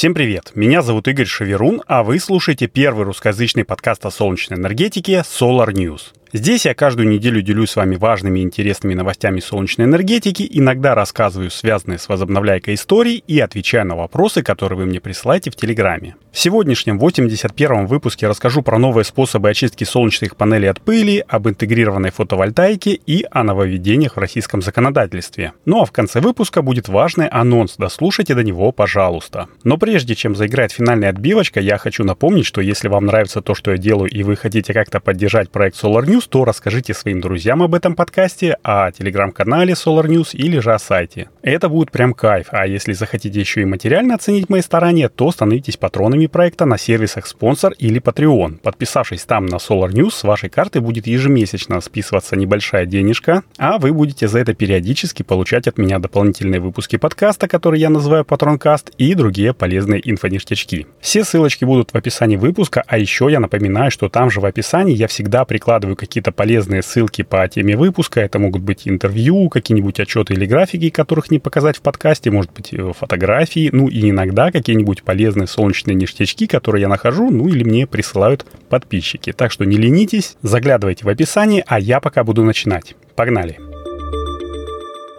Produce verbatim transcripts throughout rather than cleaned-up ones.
Всем привет! Меня зовут Игорь Шеверун, а вы слушаете первый русскоязычный подкаст о солнечной энергетике Solar News. Здесь я каждую неделю делюсь с вами важными и интересными новостями солнечной энергетики, иногда рассказываю связанные с возобновляйкой истории и отвечаю на вопросы, которые вы мне присылаете в Телеграме. В сегодняшнем восемьдесят первом выпуске расскажу про новые способы очистки солнечных панелей от пыли, об интегрированной фотовольтаике и о нововведениях в российском законодательстве. Ну а в конце выпуска будет важный анонс, дослушайте до него, пожалуйста. Но прежде чем заиграет финальная отбивочка, я хочу напомнить, что если вам нравится то, что я делаю, и вы хотите как-то поддержать проект Solar News, то расскажите своим друзьям об этом подкасте, о телеграм-канале Solar News или же о сайте. Это будет прям кайф, а если захотите еще и материально оценить мои старания, то становитесь патронами проекта на сервисах спонсор или Patreon. Подписавшись там на Solar News, с вашей карты будет ежемесячно списываться небольшая денежка, а вы будете за это периодически получать от меня дополнительные выпуски подкаста, которые я называю Патронкаст, и другие полезные инфоништячки. Все ссылочки будут в описании выпуска, а еще я напоминаю, что там же в описании я всегда прикладываю какие-то какие-то полезные ссылки по теме выпуска. Это могут быть интервью, какие-нибудь отчеты или графики, которых не показать в подкасте, может быть, фотографии, ну и иногда какие-нибудь полезные солнечные ништячки, которые я нахожу, ну или мне присылают подписчики. Так что не ленитесь, заглядывайте в описание, а я пока буду начинать. Погнали!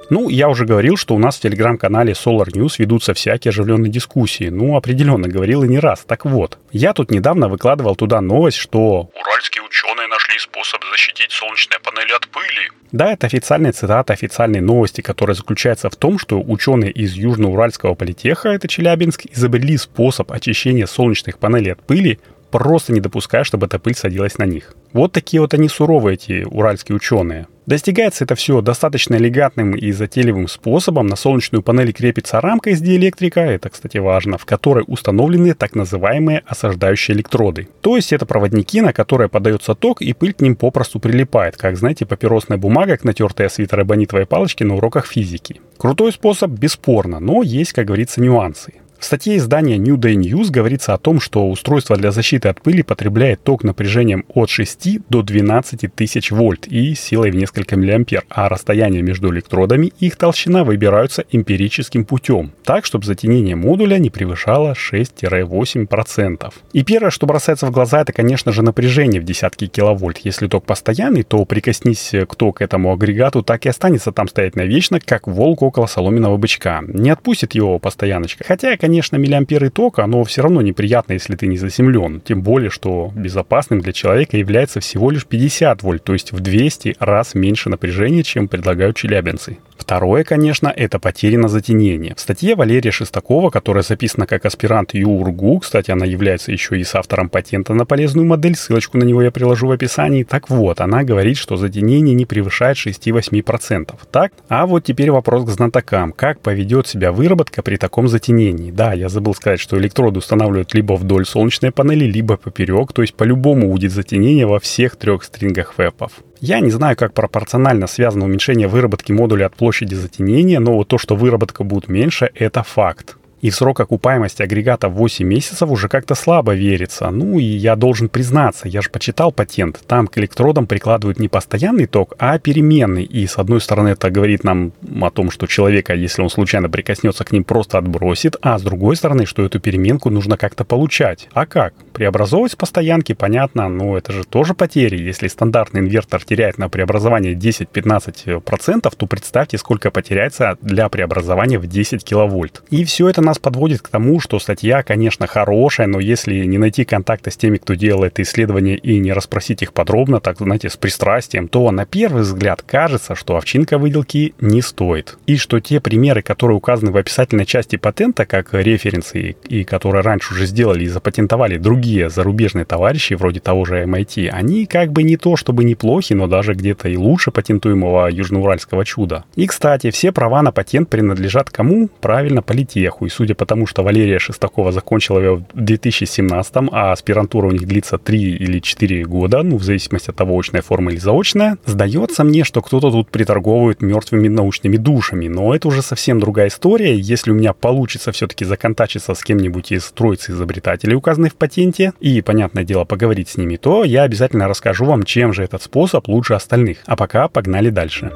Ну, я уже говорил, что у нас в телеграм-канале Solar News ведутся всякие оживленные дискуссии. Ну, определенно говорил и не раз. Так вот, я тут недавно выкладывал туда новость, что уральские ученые нашли способ защитить солнечные панели от пыли. Да, это официальная цитата официальной новости, которая заключается в том, что ученые из Южно-Уральского политеха, это Челябинск, изобрели способ очищения солнечных панелей от пыли, просто не допуская, чтобы эта пыль садилась на них. Вот такие вот они суровые, эти уральские ученые. Достигается это все достаточно элегантным и затейливым способом. На солнечную панель крепится рамка из диэлектрика, это, кстати, важно, в которой установлены так называемые осаждающие электроды. То есть это проводники, на которые подается ток, и пыль к ним попросту прилипает, как, знаете, папиросная бумага к натертой свитеробонитовой палочке на уроках физики. Крутой способ, бесспорно, но есть, как говорится, нюансы. В статье издания New Day News говорится о том, что устройство для защиты от пыли потребляет ток напряжением от шести до двенадцати тысяч вольт и силой в несколько миллиампер, а расстояние между электродами и их толщина выбираются эмпирическим путем, так, чтобы затенение модуля не превышало шесть-восемь процентов. И первое, что бросается в глаза, это, конечно же, напряжение в десятки киловольт. Если ток постоянный, то прикоснись кто к этому агрегату, так и останется там стоять навечно, как волк около соломенного бычка. Не отпустит его постояночка, хотя, конечно, Конечно, миллиамперы тока, но все равно неприятно, если ты не заземлен. Тем более, что безопасным для человека является всего лишь пятьдесят вольт, то есть в двести раз меньше напряжения, чем предлагают челябинцы. Второе, конечно, это потери на затенение. В статье Валерия Шестакова, которая записана как аспирант ЮУРГУ, кстати, она является еще и соавтором патента на полезную модель, ссылочку на него я приложу в описании. Так вот, она говорит, что затенение не превышает шесть-восемь процентов. Так? А вот теперь вопрос к знатокам. Как поведет себя выработка при таком затенении? Да, я забыл сказать, что электроды устанавливают либо вдоль солнечной панели, либо поперек, то есть по-любому будет затенение во всех трех стрингах ВЭПов. Я не знаю, как пропорционально связано уменьшение выработки модуля от площади затенения, но вот то, что выработка будет меньше, это факт. И в срок окупаемости агрегата восемь месяцев уже как-то слабо верится. Ну и я должен признаться, я же почитал патент. Там к электродам прикладывают не постоянный ток, а переменный. И с одной стороны это говорит нам о том, что человека, если он случайно прикоснется к ним, просто отбросит. А с другой стороны, что эту переменку нужно как-то получать. А как? Преобразовывать с постоянки, понятно, но это же тоже потери. Если стандартный инвертор теряет на преобразование десять-пятнадцать процентов, то представьте, сколько потеряется для преобразования в десять киловольт. И все это на нас подводит к тому, что статья, конечно, хорошая, но если не найти контакта с теми, кто делал это исследование, и не расспросить их подробно, так, знаете, с пристрастием, то на первый взгляд кажется, что овчинка выделки не стоит. И что те примеры, которые указаны в описательной части патента, как референсы, и которые раньше уже сделали и запатентовали другие зарубежные товарищи, вроде того же эм ай ти, они как бы не то чтобы неплохи, но даже где-то и лучше патентуемого южноуральского чуда. И, кстати, все права на патент принадлежат кому? Правильно, политеху. Судя по тому, что Валерия Шестакова закончила ее в две тысячи семнадцатом, а аспирантура у них длится три или четыре года, ну, в зависимости от того, очная форма или заочная, сдается мне, что кто-то тут приторговывает мертвыми научными душами. Но это уже совсем другая история. Если у меня получится все-таки законтачиться с кем-нибудь из троицы изобретателей, указанных в патенте, и, понятное дело, поговорить с ними, то я обязательно расскажу вам, чем же этот способ лучше остальных. А пока погнали дальше.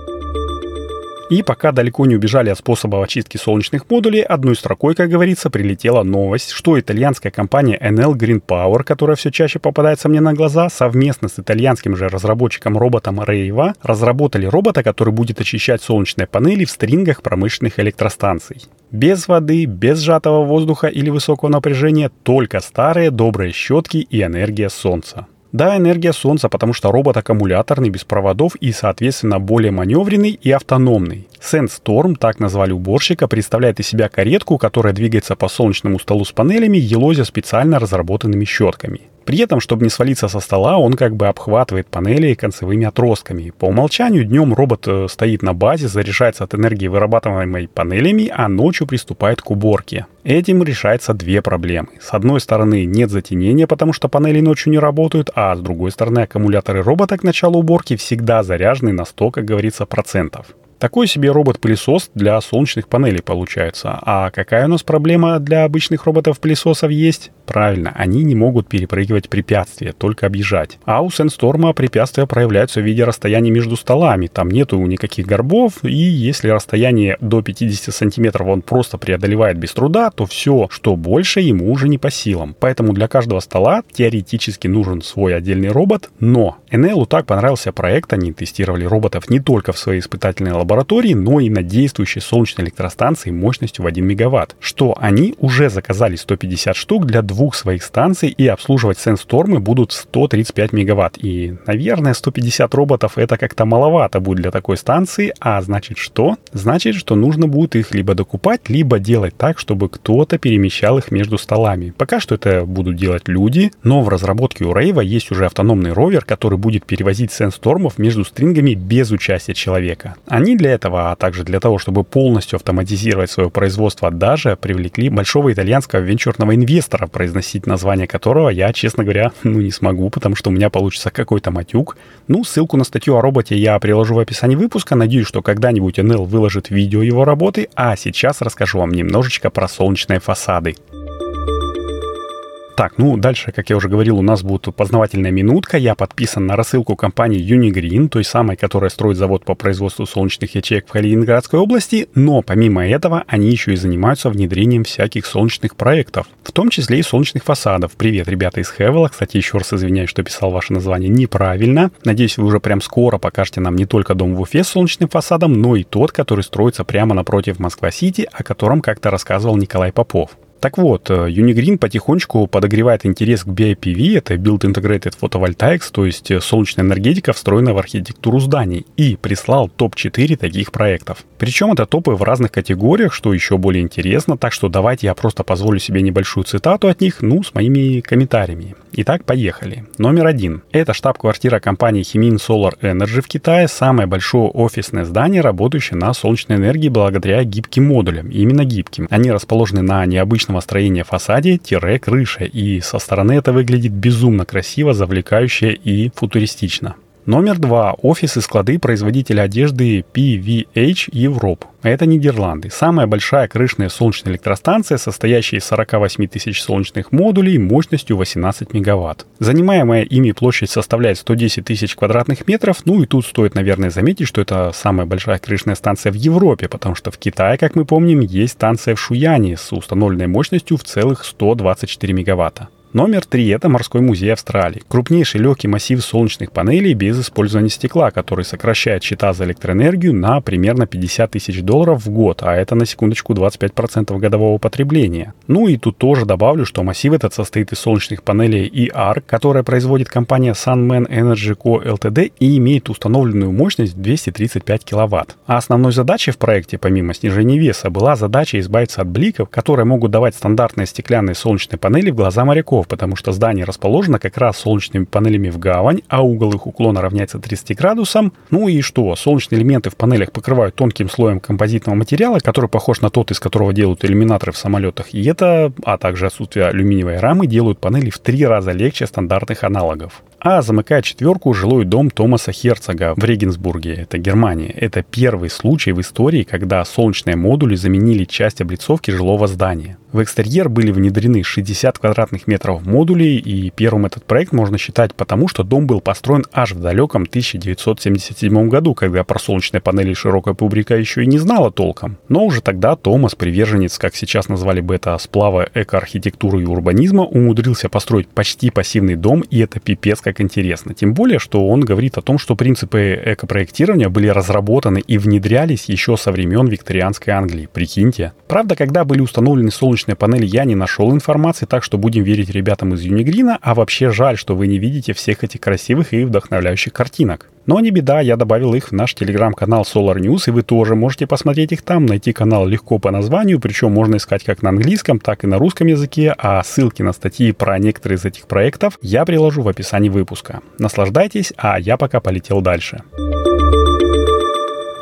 И пока далеко не убежали от способа очистки солнечных модулей, одной строкой, как говорится, прилетела новость, что итальянская компания Enel Green Power, которая все чаще попадается мне на глаза, совместно с итальянским же разработчиком-роботом Rayva разработали робота, который будет очищать солнечные панели в стрингах промышленных электростанций. Без воды, без сжатого воздуха или высокого напряжения, только старые добрые щетки и энергия солнца. Да, энергия солнца, потому что робот аккумуляторный, без проводов и, соответственно, более маневренный и автономный. SandStorm, так назвали уборщика, представляет из себя каретку, которая двигается по солнечному столу с панелями, елозя специально разработанными щетками. При этом, чтобы не свалиться со стола, он как бы обхватывает панели концевыми отростками. По умолчанию днем робот стоит на базе, заряжается от энергии, вырабатываемой панелями, а ночью приступает к уборке. Этим решаются две проблемы. С одной стороны, нет затенения, потому что панели ночью не работают, а с другой стороны, аккумуляторы робота к началу уборки всегда заряжены на сто, как говорится, процентов. Такой себе робот-пылесос для солнечных панелей получается. А какая у нас проблема для обычных роботов-пылесосов есть? Правильно, они не могут перепрыгивать препятствия, только объезжать. А у SandStorm препятствия проявляются в виде расстояния между столами. Там нету никаких горбов, и если расстояние до пятидесяти сантиметров он просто преодолевает без труда, то все, что больше, ему уже не по силам. Поэтому для каждого стола теоретически нужен свой отдельный робот, но Enel так понравился проект, они тестировали роботов не только в своей испытательной лаборатории, лаборатории, но и на действующей солнечной электростанции мощностью в один мегаватт, что они уже заказали сто пятьдесят штук для двух своих станций, и обслуживать SandStorm будут сто тридцать пять мегаватт. И, наверное, сто пятьдесят роботов это как-то маловато будет для такой станции, а значит что? Значит, что нужно будет их либо докупать, либо делать так, чтобы кто-то перемещал их между столами. Пока что это будут делать люди, но в разработке у Rayva есть уже автономный ровер, который будет перевозить SandStorm'ов между стрингами без участия человека. Они для этого, а также для того, чтобы полностью автоматизировать свое производство, даже привлекли большого итальянского венчурного инвестора, произносить название которого я, честно говоря, ну не смогу, потому что у меня получится какой-то матюк. Ну, ссылку на статью о роботе я приложу в описании выпуска. Надеюсь, что когда-нибудь Enel выложит видео его работы, а сейчас расскажу вам немножечко про солнечные фасады. Так, ну дальше, как я уже говорил, у нас будет познавательная минутка. Я подписан на рассылку компании Unigreen, той самой, которая строит завод по производству солнечных ячеек в Калининградской области, но помимо этого они еще и занимаются внедрением всяких солнечных проектов, в том числе и солнечных фасадов. Привет, ребята из Хэвела. Кстати, еще раз извиняюсь, что писал ваше название неправильно. Надеюсь, вы уже прям скоро покажете нам не только дом в Уфе с солнечным фасадом, но и тот, который строится прямо напротив Москва-Сити, о котором как-то рассказывал Николай Попов. Так вот, Unigreen потихонечку подогревает интерес к би ай пи ви, это Build Integrated Photovoltaics, то есть солнечная энергетика, встроенная в архитектуру зданий, и прислал топ четыре таких проектов. Причем это топы в разных категориях, что еще более интересно, так что давайте я просто позволю себе небольшую цитату от них, ну, с моими комментариями. Итак, поехали. Номер один. Это штаб-квартира компании Himin Solar Energy в Китае, самое большое офисное здание, работающее на солнечной энергии благодаря гибким модулям, именно гибким. Они расположены на необычном строения фасаде-крыше, и со стороны это выглядит безумно красиво, завлекающе и футуристично. Номер два. Офис и склады производителя одежды пи ви эйч Европ. Это Нидерланды. Самая большая крышная солнечная электростанция, состоящая из сорока восьми тысяч солнечных модулей мощностью восемнадцать мегаватт. Занимаемая ими площадь составляет сто десять тысяч квадратных метров. Ну и тут стоит, наверное, заметить, что это самая большая крышная станция в Европе, потому что в Китае, как мы помним, есть станция в Шуяне с установленной мощностью в целых сто двадцать четыре мегаватта. Номер три – это морской музей Австралии. Крупнейший легкий массив солнечных панелей без использования стекла, который сокращает счета за электроэнергию на примерно пятьдесят тысяч долларов в год, а это на секундочку двадцать пять процентов годового потребления. Ну и тут тоже добавлю, что массив этот состоит из солнечных панелей и арк, которая производит компания Sunman Energy ко лimited и имеет установленную мощность двести тридцать пять киловатт. А основной задачей в проекте, помимо снижения веса, была задача избавиться от бликов, которые могут давать стандартные стеклянные солнечные панели в глаза моряков, потому что здание расположено как раз солнечными панелями в гавань, а угол их уклона равняется тридцати градусам. Ну и что? Солнечные элементы в панелях покрывают тонким слоем композитного материала, который похож на тот, из которого делают иллюминаторы в самолетах. И это, а также отсутствие алюминиевой рамы, делают панели в три раза легче стандартных аналогов. А замыкает четверку жилой дом Томаса Херцога в Регенсбурге, это Германия. Это первый случай в истории, когда солнечные модули заменили часть облицовки жилого здания. В экстерьер были внедрены шестьдесят квадратных метров модулей, и первым этот проект можно считать потому, что дом был построен аж в далеком тысяча девятьсот семьдесят седьмом году, когда про солнечные панели широкая публика еще и не знала толком. Но уже тогда Томас, приверженец, как сейчас назвали бы это, сплава экоархитектуры и урбанизма, умудрился построить почти пассивный дом, и это пипец как интересно. Тем более, что он говорит о том, что принципы экопроектирования были разработаны и внедрялись еще со времен Викторианской Англии. Прикиньте. Правда, когда были установлены солнечные панели, я не нашел информации, так что будем верить ребятам из Юнигрина, а вообще жаль, что вы не видите всех этих красивых и вдохновляющих картинок. Но не беда, я добавил их в наш телеграм-канал Solar News, и вы тоже можете посмотреть их там. Найти канал легко по названию, причем можно искать как на английском, так и на русском языке, а ссылки на статьи про некоторые из этих проектов я приложу в описании выпуска. Наслаждайтесь, а я пока полетел дальше.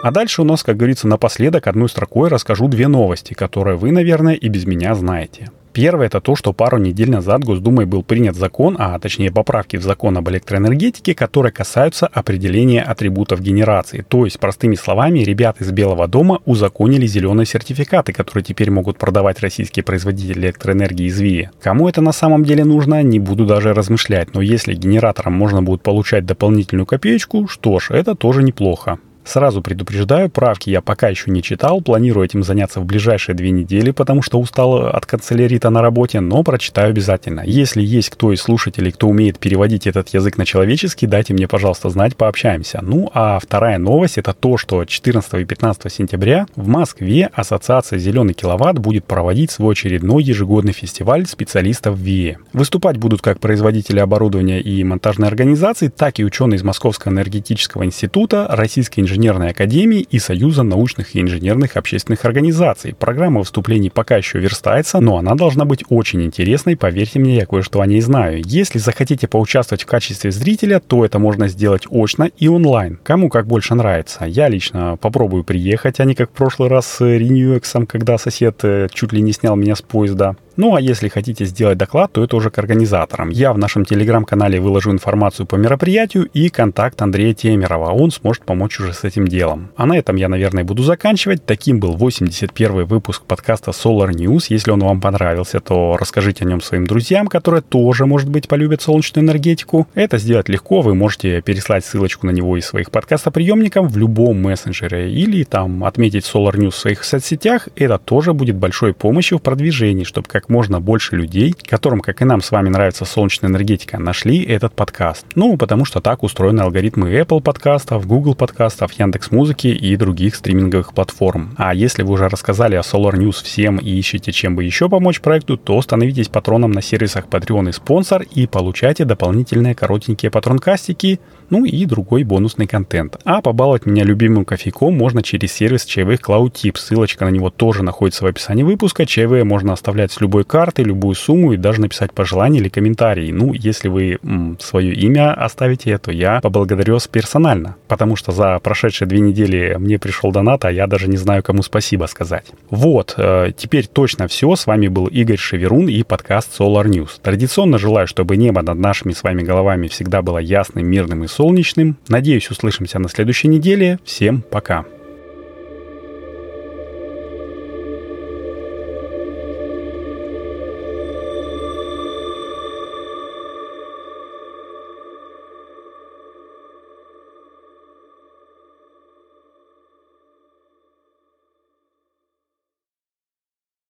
А дальше у нас, как говорится, напоследок одной строкой расскажу две новости, которые вы, наверное, и без меня знаете. Первое – это то, что пару недель назад Госдумой был принят закон, а точнее поправки в закон об электроэнергетике, которые касаются определения атрибутов генерации. То есть, простыми словами, ребята из Белого дома узаконили зеленые сертификаты, которые теперь могут продавать российские производители электроэнергии из ВИЭ. Кому это на самом деле нужно, не буду даже размышлять, но если генераторам можно будет получать дополнительную копеечку, что ж, это тоже неплохо. Сразу предупреждаю, правки я пока еще не читал, планирую этим заняться в ближайшие две недели, потому что устал от канцелярита на работе, но прочитаю обязательно. Если есть кто из слушателей, кто умеет переводить этот язык на человеческий, дайте мне, пожалуйста, знать, пообщаемся. Ну а вторая новость – это то, что четырнадцатого и пятнадцатого сентября в Москве ассоциация «Зеленый киловатт» будет проводить свой очередной ежегодный фестиваль специалистов ВИЭ. Выступать будут как производители оборудования и монтажные организации, так и ученые из Московского энергетического института, российские инженеры, Инженерной Академии и Союза научных и инженерных общественных организаций. Программа выступлений пока еще верстается, но она должна быть очень интересной, поверьте мне, я кое-что о ней знаю. Если захотите поучаствовать в качестве зрителя, то это можно сделать очно и онлайн. Кому как больше нравится. Я лично попробую приехать, а не как в прошлый раз с Реньюэксом, когда сосед чуть ли не снял меня с поезда. Ну а если хотите сделать доклад, то это уже к организаторам. Я в нашем телеграм-канале выложу информацию по мероприятию и контакт Андрея Темерова. Он сможет помочь уже с этим делом. А на этом я, наверное, буду заканчивать. Таким был восемьдесят первый выпуск подкаста Solar News. Если он вам понравился, то расскажите о нем своим друзьям, которые тоже, может быть, полюбят солнечную энергетику. Это сделать легко. Вы можете переслать ссылочку на него из своих подкастоприемников в любом мессенджере или там отметить Solar News в своих соцсетях. Это тоже будет большой помощью в продвижении, чтобы как можно больше людей, которым, как и нам с вами, нравится солнечная энергетика, нашли этот подкаст. Ну, потому что так устроены алгоритмы Apple подкастов, Google подкастов, Яндекс.Музыки и других стриминговых платформ. А если вы уже рассказали о Solar News всем и ищете, чем бы еще помочь проекту, то становитесь патроном на сервисах Patreon и Sponsor и получайте дополнительные коротенькие патронкастики, ну и другой бонусный контент. А побаловать меня любимым кофейком можно через сервис чаевых CloudTip. Ссылочка на него тоже находится в описании выпуска. Чаевые можно оставлять с любой карты, любую сумму и даже написать пожелание или комментарий. Ну, если вы м, свое имя оставите, то я поблагодарю вас персонально, потому что за прошедшие две недели мне пришел донат, а я даже не знаю, кому спасибо сказать. Вот, э, теперь точно все. С вами был Игорь Шеверун и подкаст Solar News. Традиционно желаю, чтобы небо над нашими с вами головами всегда было ясным, мирным и солнечным. Надеюсь, услышимся на следующей неделе. Всем пока!